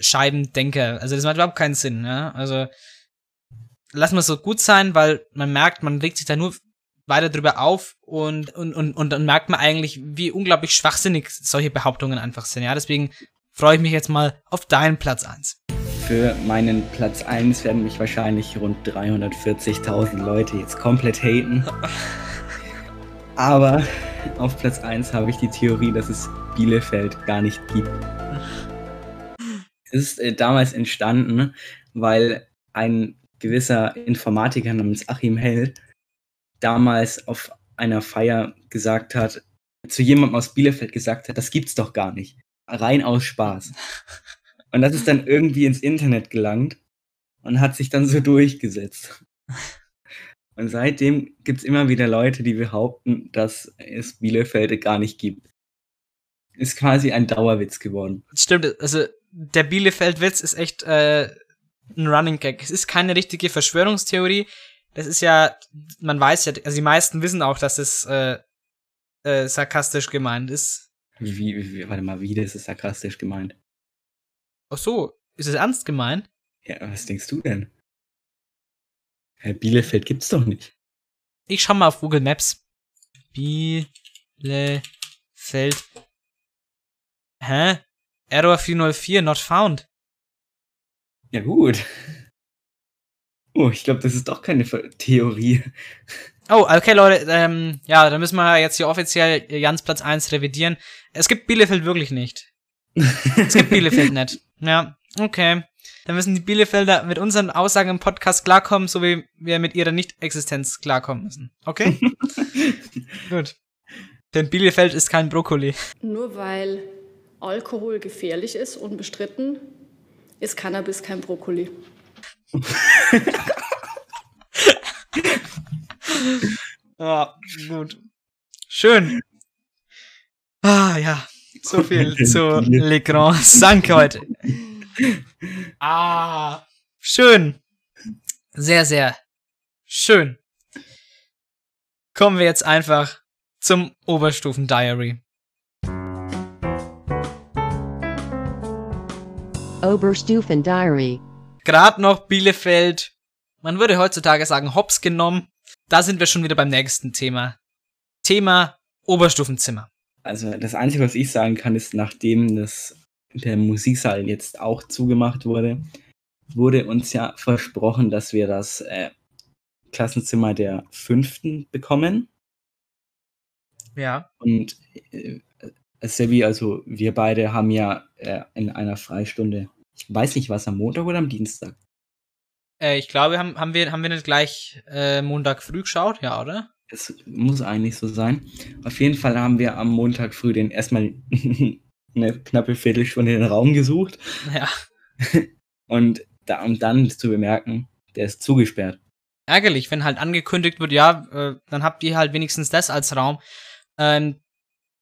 Scheibendenker. Also das macht überhaupt keinen Sinn, ne? Also lass mal so gut sein, weil man merkt, man regt sich da nur weiter drüber auf und, und, und, und dann merkt man eigentlich, wie unglaublich schwachsinnig solche Behauptungen einfach sind. Ja, deswegen freue ich mich jetzt mal auf deinen Platz eins. Für meinen Platz eins werden mich wahrscheinlich rund dreihundertvierzigtausend Leute jetzt komplett haten. Aber auf Platz eins habe ich die Theorie, dass es Bielefeld gar nicht gibt. Es ist äh, damals entstanden, weil ein gewisser Informatiker namens Achim Held damals auf einer Feier gesagt hat, zu jemandem aus Bielefeld gesagt hat, das gibt's doch gar nicht. Rein aus Spaß. Und das ist dann irgendwie ins Internet gelangt und hat sich dann so durchgesetzt. Und seitdem gibt's immer wieder Leute, die behaupten, dass es Bielefeld gar nicht gibt. Ist quasi ein Dauerwitz geworden. Stimmt, also der Bielefeld-Witz ist echt äh ein Running Gag. Es ist keine richtige Verschwörungstheorie. Das ist ja, man weiß ja, also die meisten wissen auch, dass es äh, äh, sarkastisch gemeint ist. Wie, wie, warte mal, wie das ist sarkastisch gemeint? Ach so, ist es ernst gemeint? Ja, was denkst du denn? Herr Bielefeld gibt's doch nicht. Ich schau mal auf Google Maps. Bielefeld. Hä? Error vier null vier, not found. Ja gut. Oh, ich glaube, das ist doch keine Theorie. Oh, okay, Leute. Ähm, ja, dann müssen wir jetzt hier offiziell Jans Platz eins revidieren. Es gibt Bielefeld wirklich nicht. Es gibt Bielefeld nicht. Ja, okay. Dann müssen die Bielefelder mit unseren Aussagen im Podcast klarkommen, so wie wir mit ihrer Nicht-Existenz klarkommen müssen. Okay? Gut. Denn Bielefeld ist kein Brokkoli. Nur weil Alkohol gefährlich ist, unbestritten, ist Cannabis kein Brokkoli. Ja, gut. Schön. Ah, ja. So viel zu Le Grand Sank heute. Ah, schön. Sehr, sehr schön. Kommen wir jetzt einfach zum Oberstufen-Diary. Oberstufen Diary. Gerade noch Bielefeld, man würde heutzutage sagen, hops genommen. da sind wir schon wieder beim nächsten Thema. Thema Oberstufenzimmer. Also das Einzige, was ich sagen kann, ist, nachdem das, der Musiksaal jetzt auch zugemacht wurde, wurde uns ja versprochen, dass wir das äh, Klassenzimmer der fünften bekommen. Ja. Und äh, Sebi, also wir beide haben ja äh, in einer Freistunde, ich weiß nicht, war es am Montag oder am Dienstag? Äh, ich glaube, haben, haben, wir, haben wir nicht gleich äh, Montag früh geschaut, ja, oder? Es muss eigentlich so sein. Auf jeden Fall haben wir am Montag früh den erstmal eine knappe Viertelstunde den Raum gesucht. Ja. Und, da, und dann ist zu bemerken, der ist zugesperrt. Ärgerlich, wenn halt angekündigt wird, ja, äh, dann habt ihr halt wenigstens das als Raum. Ähm,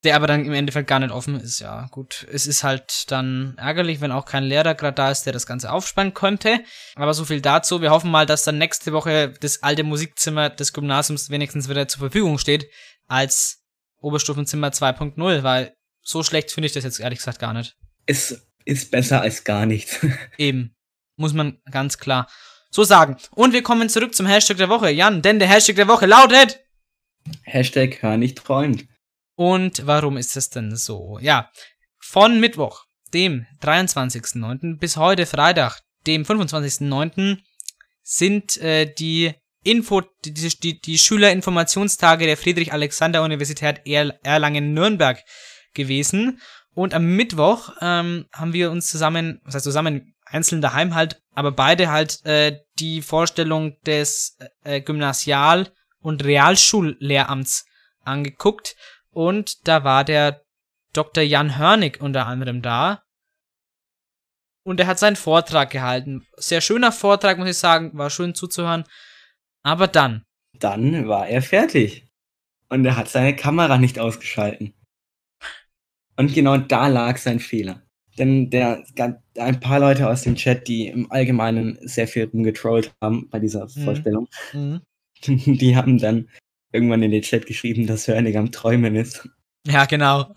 der aber dann im Endeffekt gar nicht offen ist, ja, gut. Es ist halt dann ärgerlich, wenn auch kein Lehrer gerade da ist, der das Ganze aufspannen könnte. Aber so viel dazu. Wir hoffen mal, dass dann nächste Woche das alte Musikzimmer des Gymnasiums wenigstens wieder zur Verfügung steht als Oberstufenzimmer zwei Punkt null, weil so schlecht finde ich das jetzt ehrlich gesagt gar nicht. Es ist besser als gar nichts. Eben. Muss man ganz klar so sagen. Und wir kommen zurück zum Hashtag der Woche. Jan, denn der Hashtag der Woche lautet Hashtag hör nicht träumen. Und warum ist das denn so? Ja, von Mittwoch, dem dreiundzwanzigsten neunten bis heute Freitag, dem fünfundzwanzigsten neunten sind äh, die, Info, die, die, die Schülerinformationstage der Friedrich-Alexander-Universität Erlangen-Nürnberg gewesen. Und am Mittwoch ähm, haben wir uns zusammen, was heißt zusammen, einzeln daheim halt, aber beide halt äh, die Vorstellung des äh, Gymnasial- und Realschullehramts angeguckt. Und da war der Doktor Jan Hörnig unter anderem da. Und er hat seinen Vortrag gehalten. Sehr schöner Vortrag, muss ich sagen. War schön zuzuhören. Aber dann. Dann war er fertig. Und er hat seine Kamera nicht ausgeschalten. Und genau da lag sein Fehler. Denn der ein paar Leute aus dem Chat, die im Allgemeinen sehr viel rumgetrollt haben bei dieser mhm. Vorstellung, mhm. die haben dann irgendwann in den Chat geschrieben, dass Hörnig am Träumen ist. Ja, genau.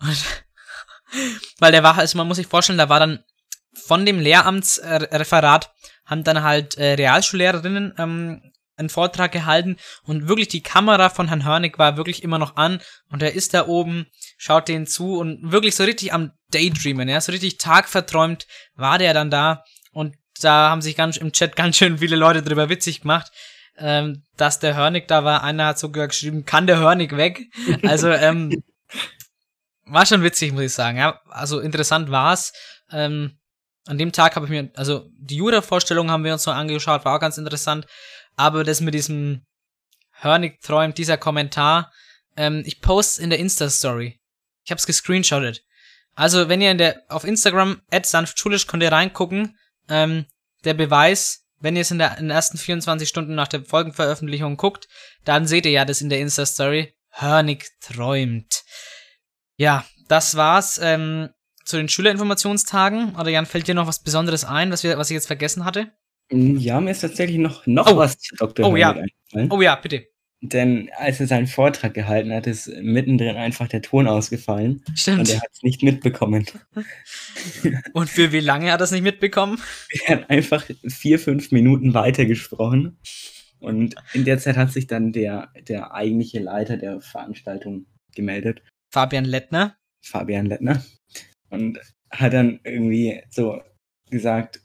Weil der war, also man muss sich vorstellen, da war dann von dem Lehramtsreferat haben dann halt äh, Realschullehrerinnen ähm, einen Vortrag gehalten und wirklich die Kamera von Herrn Hörnig war wirklich immer noch an und er ist da oben, schaut denen zu und wirklich so richtig am Daydreamen, ja, so richtig tagverträumt war der dann da und da haben sich ganz im Chat ganz schön viele Leute drüber witzig gemacht. Ähm, dass der Hörnig da war. Einer hat sogar geschrieben, kann der Hörnig weg? Also, ähm, war schon witzig, muss ich sagen. Ja, also, interessant war's. Ähm, an dem Tag habe ich mir, also, die Jura-Vorstellung haben wir uns noch angeschaut, war auch ganz interessant. Aber das mit diesem Hörnig träumt, dieser Kommentar, ähm, ich poste in der Insta-Story. Ich hab's gescreenshottet. Also, wenn ihr in der, auf Instagram, at sanft schulisch, könnt ihr reingucken, ähm, der Beweis, wenn ihr es in, der, in den ersten vierundzwanzig Stunden nach der Folgenveröffentlichung guckt, dann seht ihr ja das in der Insta-Story. Hörnig träumt. Ja, das war's ähm, zu den Schülerinformationstagen. Oder Jan, fällt dir noch was Besonderes ein, was, wir, was ich jetzt vergessen hatte? Ja, mir ist tatsächlich noch, noch oh. was zu Doktor Oh ja, eingefallen. Oh ja, bitte. Denn als er seinen Vortrag gehalten hat, ist mittendrin einfach der Ton ausgefallen. Stimmt. Und er hat es nicht mitbekommen. Und für wie lange hat er es nicht mitbekommen? Er hat einfach vier, fünf Minuten weitergesprochen. Und in der Zeit hat sich dann der, der eigentliche Leiter der Veranstaltung gemeldet. Fabian Lettner. Fabian Lettner. Und hat dann irgendwie so gesagt,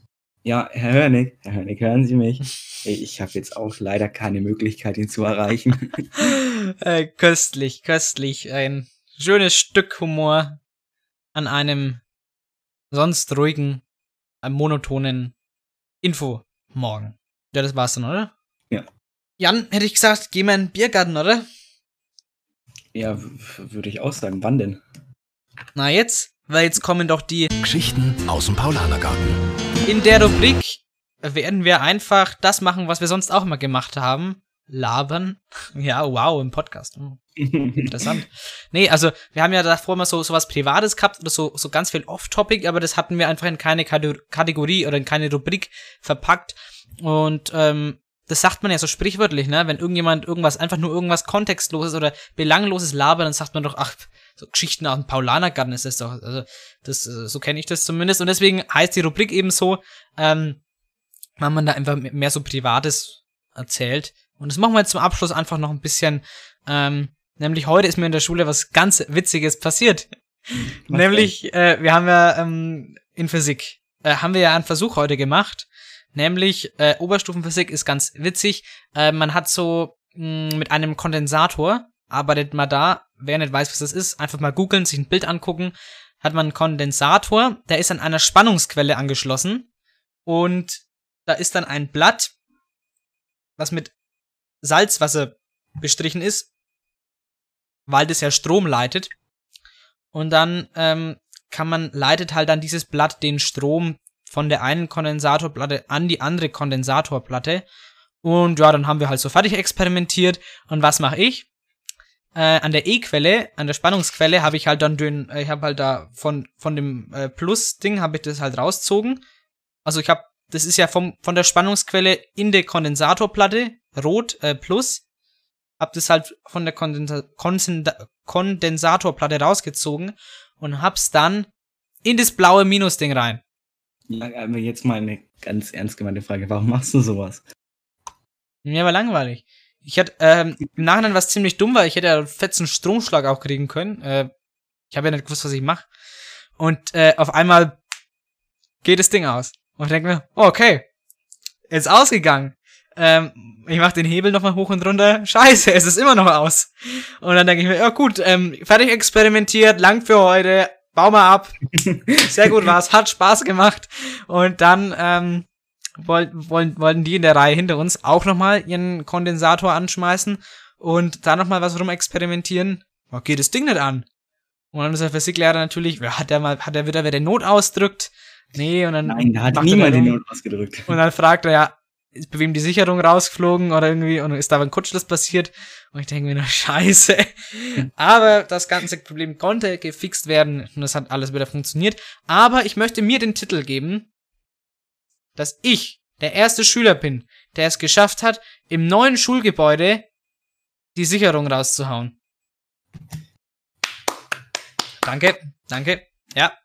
ja, Herr Hörnig, Herr Hörnig, hören Sie mich? Ich habe jetzt auch leider keine Möglichkeit, ihn zu erreichen. äh, köstlich, köstlich. Ein schönes Stück Humor an einem sonst ruhigen, einem monotonen Info-Morgen. Ja, das war's dann, oder? Ja. Jan, hätte ich gesagt, geh mal in den Biergarten, oder? Ja, w- würde ich auch sagen. Wann denn? Na jetzt? Weil jetzt kommen doch die Geschichten aus dem Paulaner Garten. In der Rubrik werden wir einfach das machen, was wir sonst auch immer gemacht haben. Labern. Ja, wow, im Podcast. Oh, interessant. Nee, also wir haben ja davor immer so, so was Privates gehabt oder so, so ganz viel Off-Topic, aber das hatten wir einfach in keine Kategorie oder in keine Rubrik verpackt. Und ähm, das sagt man ja so sprichwörtlich, ne? Wenn irgendjemand irgendwas, einfach nur irgendwas Kontextloses oder Belangloses labert, dann sagt man doch, ach, so Geschichten aus dem Paulaner Garten ist das doch, also das, so kenne ich das zumindest. Und deswegen heißt die Rubrik eben so, ähm, weil man da einfach mehr so Privates erzählt Und das machen wir jetzt zum Abschluss einfach noch ein bisschen, ähm, nämlich heute ist mir in der Schule was ganz Witziges passiert. Was nämlich, äh, wir haben ja ähm, in Physik, äh, haben wir ja einen Versuch heute gemacht, nämlich äh, Oberstufenphysik ist ganz witzig, äh, man hat so mh, mit einem Kondensator, arbeitet mal da, wer nicht weiß, was das ist, einfach mal googeln, sich ein Bild angucken, hat man einen Kondensator, der ist an einer Spannungsquelle angeschlossen und da ist dann ein Blatt, was mit Salzwasser bestrichen ist, weil das ja Strom leitet. Und dann ähm, kann man, leitet halt dann dieses Blatt den Strom von der einen Kondensatorplatte an die andere Kondensatorplatte. Und ja, dann haben wir halt so fertig experimentiert. Und was mache ich? Äh, an der E-Quelle, an der Spannungsquelle, habe ich halt dann den, ich habe halt da von von dem äh, Plus-Ding habe ich das halt rausgezogen. Also ich habe, das ist ja vom von der Spannungsquelle in der Kondensatorplatte, rot, äh, Plus. Hab das halt von der Kondensa- Konsen- Kondensatorplatte rausgezogen und hab's dann in das blaue Minusding rein. Ja, aber jetzt mal eine ganz ernst gemeinte Frage. Warum machst du sowas? Mir war langweilig. Ich hatte ähm, im Nachhinein was ziemlich dumm, weil ich hätte ja einen fetzen Stromschlag auch kriegen können. Äh, ich habe ja nicht gewusst, was ich mache. Und äh, auf einmal geht das Ding aus. Und ich denke mir, oh, okay, ist ausgegangen. Ähm, ich mach den Hebel nochmal hoch und runter. Scheiße, es ist immer noch aus. Und dann denke ich mir, ja gut, ähm, fertig experimentiert, lang für heute, bau mal ab. Sehr gut war's, hat Spaß gemacht. Und dann ähm, woll, woll, wollten die in der Reihe hinter uns auch nochmal ihren Kondensator anschmeißen und da nochmal was rumexperimentieren. Oh, geht das Ding nicht an? Und dann ist der Physiklehrer natürlich, ja, hat der mal, hat der wieder wer den Not ausdrückt? Nee, und dann. Nein, da hat niemand den Not ausgedrückt. Und dann fragt er, ja, ist bei wem die Sicherung rausgeflogen oder irgendwie und ist da ein Kurzschluss passiert und ich denke mir, na scheiße. Aber das ganze Problem konnte gefixt werden und das hat alles wieder funktioniert. Aber ich möchte mir den Titel geben, dass ich der erste Schüler bin, der es geschafft hat, im neuen Schulgebäude die Sicherung rauszuhauen. Danke, danke, ja,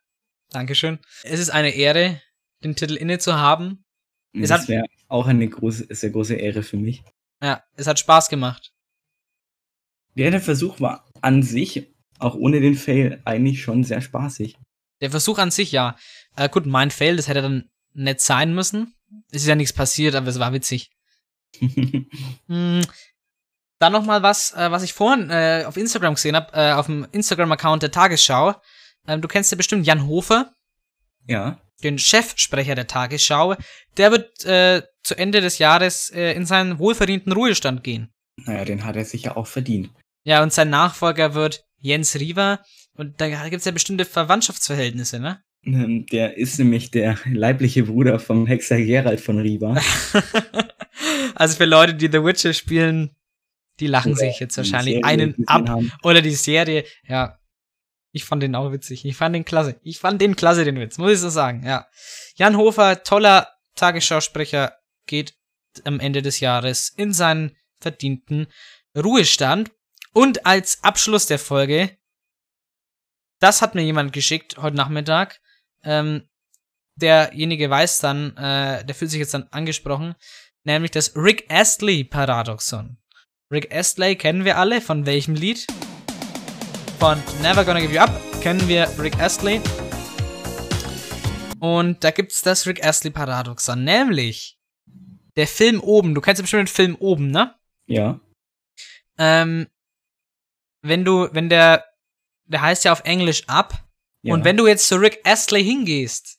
dankeschön. Es ist eine Ehre, den Titel inne zu haben. Es das wäre auch eine große, sehr große Ehre für mich. Ja, es hat Spaß gemacht. Ja, der Versuch war an sich, auch ohne den Fail, eigentlich schon sehr spaßig. Der Versuch an sich, ja. Äh, gut, mein Fail, das hätte dann nicht sein müssen. Es ist ja nichts passiert, aber es war witzig. mhm. Dann nochmal was, äh, was ich vorhin äh, auf Instagram gesehen habe, äh, auf dem Instagram-Account der Tagesschau. Ähm, du kennst ja bestimmt Jan Hofer. Ja. Den Chefsprecher der Tagesschau, der wird äh, zu Ende des Jahres äh, in seinen wohlverdienten Ruhestand gehen. Naja, den hat er sicher auch verdient. Ja, und sein Nachfolger wird Jens Riva. Und da gibt es ja bestimmte Verwandtschaftsverhältnisse, ne? Der ist nämlich der leibliche Bruder vom Hexer Geralt von Riva. Also für Leute, die The Witcher spielen, die lachen oder sich jetzt wahrscheinlich einen ab. Haben. Oder die Serie, ja. Ich fand den auch witzig. Ich fand den klasse. Ich fand den klasse, den Witz. Muss ich so sagen, ja. Jan Hofer, toller Tagesschausprecher, geht am Ende des Jahres in seinen verdienten Ruhestand. Und als Abschluss der Folge, das hat mir jemand geschickt heute Nachmittag. Ähm, derjenige weiß dann, äh, der fühlt sich jetzt dann angesprochen, nämlich das Rick Astley-Paradoxon. Rick Astley kennen wir alle. Von welchem Lied? Von Never Gonna Give You Up kennen wir Rick Astley. Und da gibt's das Rick Astley-Paradoxon, nämlich der Film Oben. Du kennst ja bestimmt den Film Oben, ne? Ja. Ähm, wenn du, wenn der, der heißt ja auf Englisch Up. Ja. Und wenn du jetzt zu Rick Astley hingehst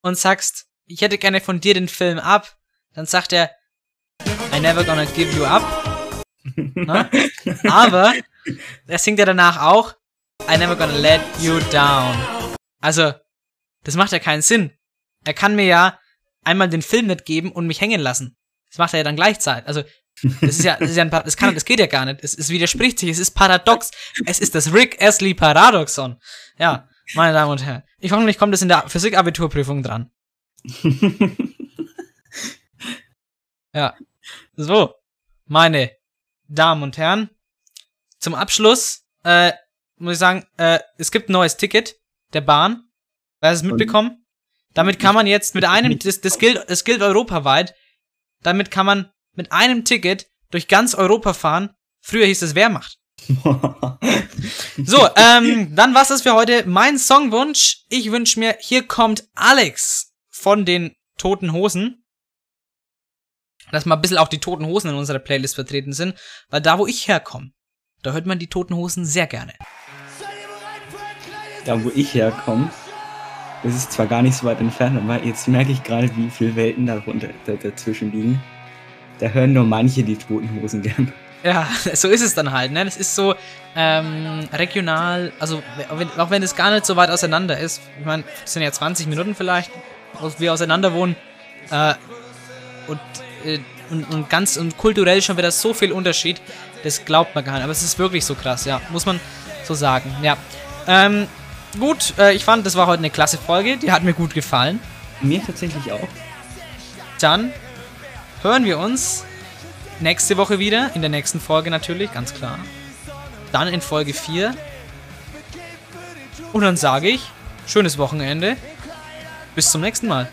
und sagst, ich hätte gerne von dir den Film Up, dann sagt er, I never gonna give you up. Na? Aber das singt er danach auch I never gonna let you down. Also, das macht ja keinen Sinn. Er kann mir ja einmal den Film nicht geben und mich hängen lassen. Das macht er ja dann gleichzeitig. Also, das ist ja, das ist ja ein Par- das kann, das geht ja gar nicht. Es, es widerspricht sich, es ist paradox. Es ist das Rick Astley Paradoxon. Ja, meine Damen und Herren. Ich hoffe, ich komme das in der Physik-Abiturprüfung dran. Ja. So, meine Damen und Herren. Zum Abschluss äh, muss ich sagen, äh, es gibt ein neues Ticket der Bahn. Hast du es mitbekommen? Damit kann man jetzt mit einem, das, das gilt, das gilt europaweit, damit kann man mit einem Ticket durch ganz Europa fahren. Früher hieß es Wehrmacht. So, ähm, dann war's das für heute. Mein Songwunsch, ich wünsche mir, hier kommt Alex von den Toten Hosen. Dass mal ein bisschen auch die Toten Hosen in unserer Playlist vertreten sind, weil da, wo ich herkomme, da hört man die Toten Hosen sehr gerne. Da, wo ich herkomme, das ist zwar gar nicht so weit entfernt, aber jetzt merke ich gerade, wie viele Welten darunter, dazwischen liegen. Da hören nur manche die Toten Hosen gern. Ja, so ist es dann halt, ne? Das ist so ähm, regional, also auch wenn es gar nicht so weit auseinander ist. Ich meine, es sind ja zwanzig Minuten vielleicht, wo wir auseinander wohnen. Äh, und, äh, und, und ganz und kulturell schon wieder so viel Unterschied, das glaubt man gar nicht. Aber es ist wirklich so krass, ja, muss man so sagen, ja. Ähm, gut, äh, ich fand, das war heute eine klasse Folge, die hat mir gut gefallen. Mir tatsächlich auch. Dann hören wir uns nächste Woche wieder, in der nächsten Folge natürlich, ganz klar. Dann in Folge vier. Und dann sage ich, schönes Wochenende. Bis zum nächsten Mal.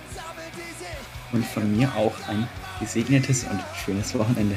Und von mir auch ein gesegnetes und schönes Wochenende.